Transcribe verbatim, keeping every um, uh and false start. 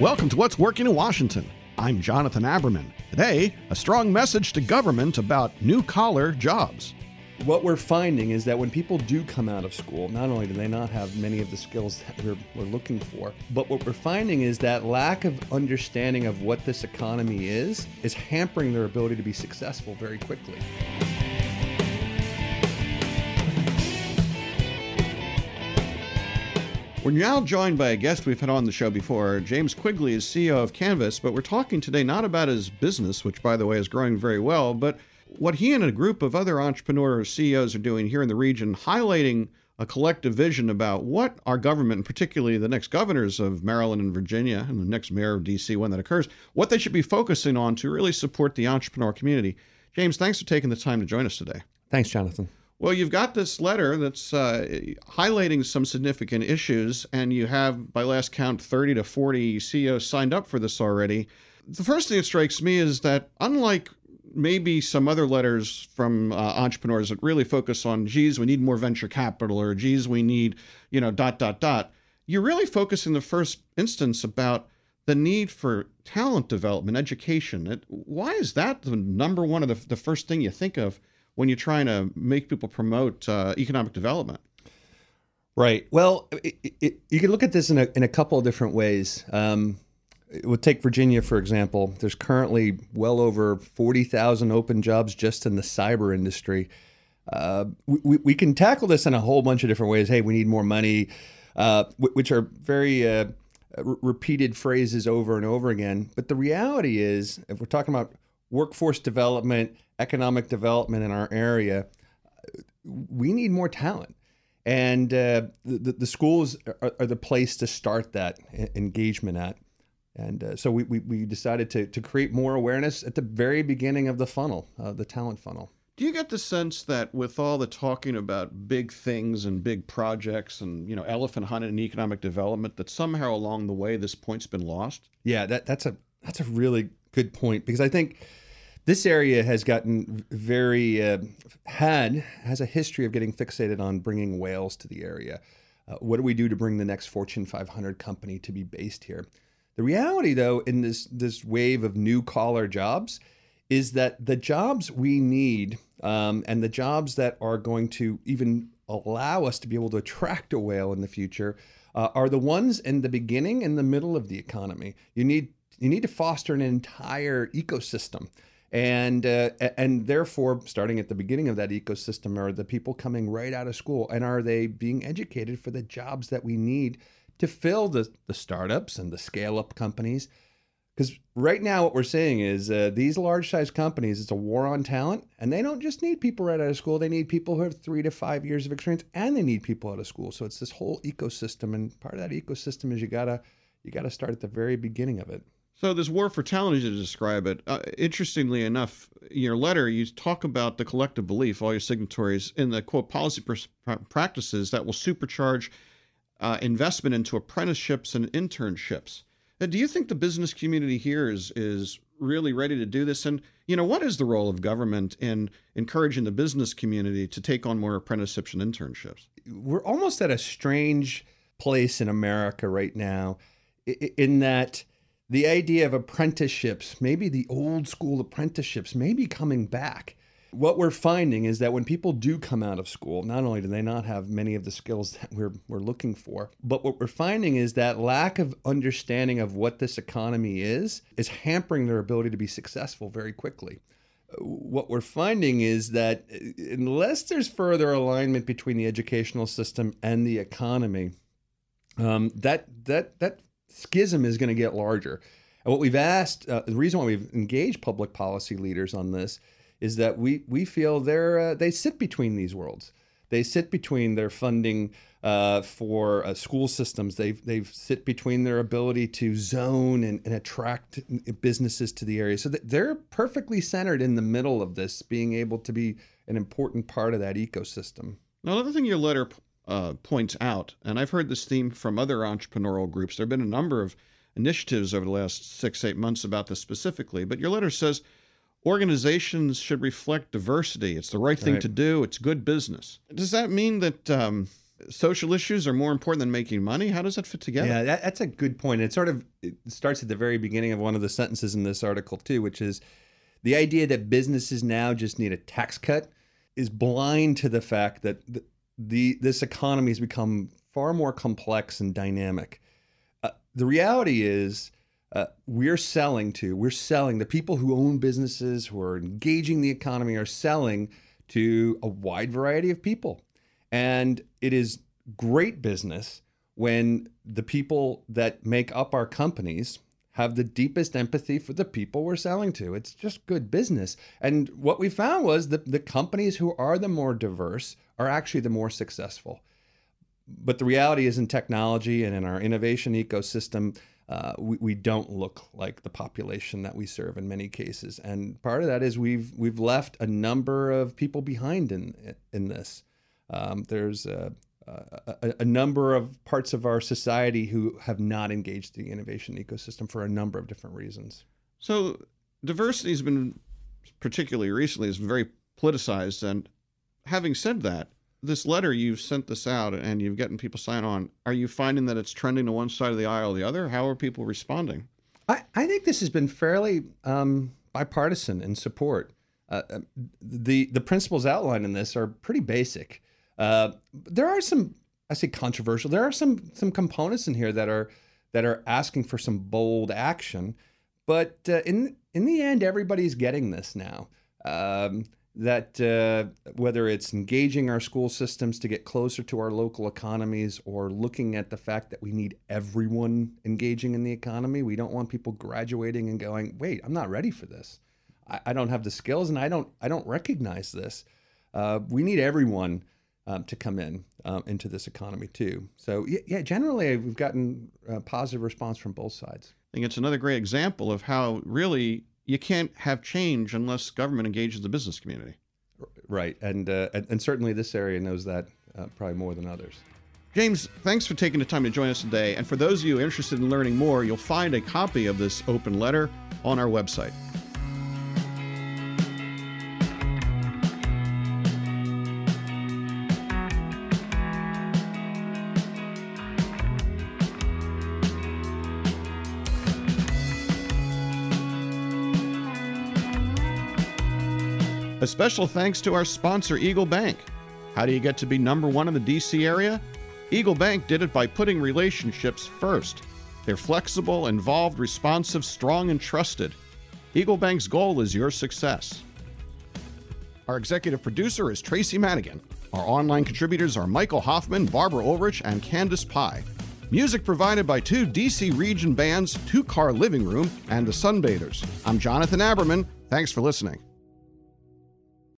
Welcome to What's Working in Washington. I'm Jonathan Aberman. Today, a strong message to government about new-collar jobs. What we're finding is that when people do come out of school, not only do they not have many of the skills that we're, we're looking for, but what we're finding is that lack of understanding of what this economy is, is hampering their ability to be successful very quickly. We're now joined by a guest we've had on the show before. James Quigley is C E O of Canvas, but we're talking today not about his business, which, by the way, is growing very well, but what he and a group of other entrepreneur C E Os are doing here in the region, highlighting a collective vision about what our government, and particularly the next governors of Maryland and Virginia and the next mayor of D C when that occurs, what they should be focusing on to really support the entrepreneur community. James, thanks for taking the time to join us today. Thanks, Jonathan. Well, you've got this letter that's uh, highlighting some significant issues, and you have, by last count, thirty to forty C E Os signed up for this already. The first thing that strikes me is that, unlike maybe some other letters from uh, entrepreneurs that really focus on, geez, we need more venture capital, or geez, we need, you know, dot, dot, dot, you really focus in the first instance about the need for talent development, education. It, why is that the number one of the, the first thing you think of when you're trying to make people promote uh, economic development? Right. Well, it, it, you can look at this in a, in a couple of different ways. Um, we'll take Virginia, for example. There's currently well over forty thousand open jobs just in the cyber industry. Uh, we, we can tackle this in a whole bunch of different ways. Hey, we need more money, uh, which are very uh, r- repeated phrases over and over again. But the reality is, if we're talking about workforce development, economic development in our area, we need more talent. And uh, the, the schools are, are the place to start that engagement at. And uh, so we, we, we decided to, to create more awareness at the very beginning of the funnel, uh, the talent funnel. Do you get the sense that with all the talking about big things and big projects and, you know, elephant hunting and economic development, that somehow along the way this point's been lost? Yeah, that, that's a that's a really good point, because I think this area has gotten very, uh, had, has a history of getting fixated on bringing whales to the area. Uh, what do we do to bring the next Fortune five hundred company to be based here? The reality, though, in this this wave of new-collar jobs is that the jobs we need um, and the jobs that are going to even allow us to be able to attract a whale in the future uh, are the ones in the beginning and the middle of the economy. You need you need to foster an entire ecosystem. And uh, and therefore, starting at the beginning of that ecosystem are the people coming right out of school, and are they being educated for the jobs that we need to fill the, the startups and the scale-up companies? Because right now what we're seeing is uh, these large-sized companies, it's a war on talent, and they don't just need people right out of school. They need people who have three to five years of experience, and they need people out of school. So it's this whole ecosystem, and part of that ecosystem is you gotta you gotta start at the very beginning of it. So this war for talent, as you describe it, uh, interestingly enough, in your letter, you talk about the collective belief, all your signatories, in the, quote, policy pr- practices that will supercharge uh, investment into apprenticeships and internships. Now, do you think the business community here is is really ready to do this? And, you know, what is the role of government in encouraging the business community to take on more apprenticeships and internships? We're almost at a strange place in America right now in that the idea of apprenticeships, maybe the old school apprenticeships, may be coming back. What we're finding is that when people do come out of school, not only do they not have many of the skills that we're we're looking for, but what we're finding is that lack of understanding of what this economy is, is hampering their ability to be successful very quickly. What we're finding is that unless there's further alignment between the educational system and the economy, um, that that that. schism is going to get larger. And what we've asked, uh, the reason why we've engaged public policy leaders on this is that we we feel they're uh, they sit between these worlds. They sit between their funding uh, for uh, school systems. They they sit between their ability to zone and, and attract businesses to the area. So they're perfectly centered in the middle of this, being able to be an important part of that ecosystem. Now, another thing your letter Uh, points out, and I've heard this theme from other entrepreneurial groups. There have been a number of initiatives over the last six, eight months about this specifically, but your letter says organizations should reflect diversity. It's the right thing right. to do. It's good business. Does that mean that um, social issues are more important than making money? How does that fit together? Yeah, that, that's a good point. It sort of it starts at the very beginning of one of the sentences in this article, too, which is the idea that businesses now just need a tax cut is blind to the fact that the, the this economy has become far more complex and dynamic. Uh, the reality is uh, we're selling to, we're selling, the people who own businesses, who are engaging the economy are selling to a wide variety of people. And it is great business when the people that make up our companies have the deepest empathy for the people we're selling to. It's just good business. And what we found was that the companies who are the more diverse are actually the more successful. But the reality is in technology and in our innovation ecosystem, uh, we, we don't look like the population that we serve in many cases. And part of that is we've we've left a number of people behind in in this. Um, there's a, a, a number of parts of our society who have not engaged the innovation ecosystem for a number of different reasons. So diversity has been, particularly recently, has been very politicized. And having said that, this letter, you've sent this out and you've gotten people sign on. Are you finding that it's trending to one side of the aisle or the other? How are people responding? I, I think this has been fairly um, bipartisan in support. Uh, the, the principles outlined in this are pretty basic. Uh, there are some, I say controversial, there are some some components in here that are that are asking for some bold action. But uh, in in the end, everybody's getting this now. Um, that uh, whether it's engaging our school systems to get closer to our local economies or looking at the fact that we need everyone engaging in the economy, we don't want people graduating and going, wait, I'm not ready for this. I, I don't have the skills and I don't, I don't recognize this. Uh, we need everyone Um, to come in um, into this economy too. So yeah, generally we've gotten a positive response from both sides. I think it's another great example of how really you can't have change unless government engages the business community. Right, and uh, and, and certainly this area knows that uh, probably more than others. James, thanks for taking the time to join us today. And for those of you interested in learning more, you'll find a copy of this open letter on our website. A special thanks to our sponsor, Eagle Bank. How do you get to be number one in the D C area? Eagle Bank did it by putting relationships first. They're flexible, involved, responsive, strong, and trusted. Eagle Bank's goal is your success. Our executive producer is Tracy Madigan. Our online contributors are Michael Hoffman, Barbara Ulrich, and Candace Pye. Music provided by two D C region bands, Two Car Living Room, and The Sunbathers. I'm Jonathan Aberman. Thanks for listening.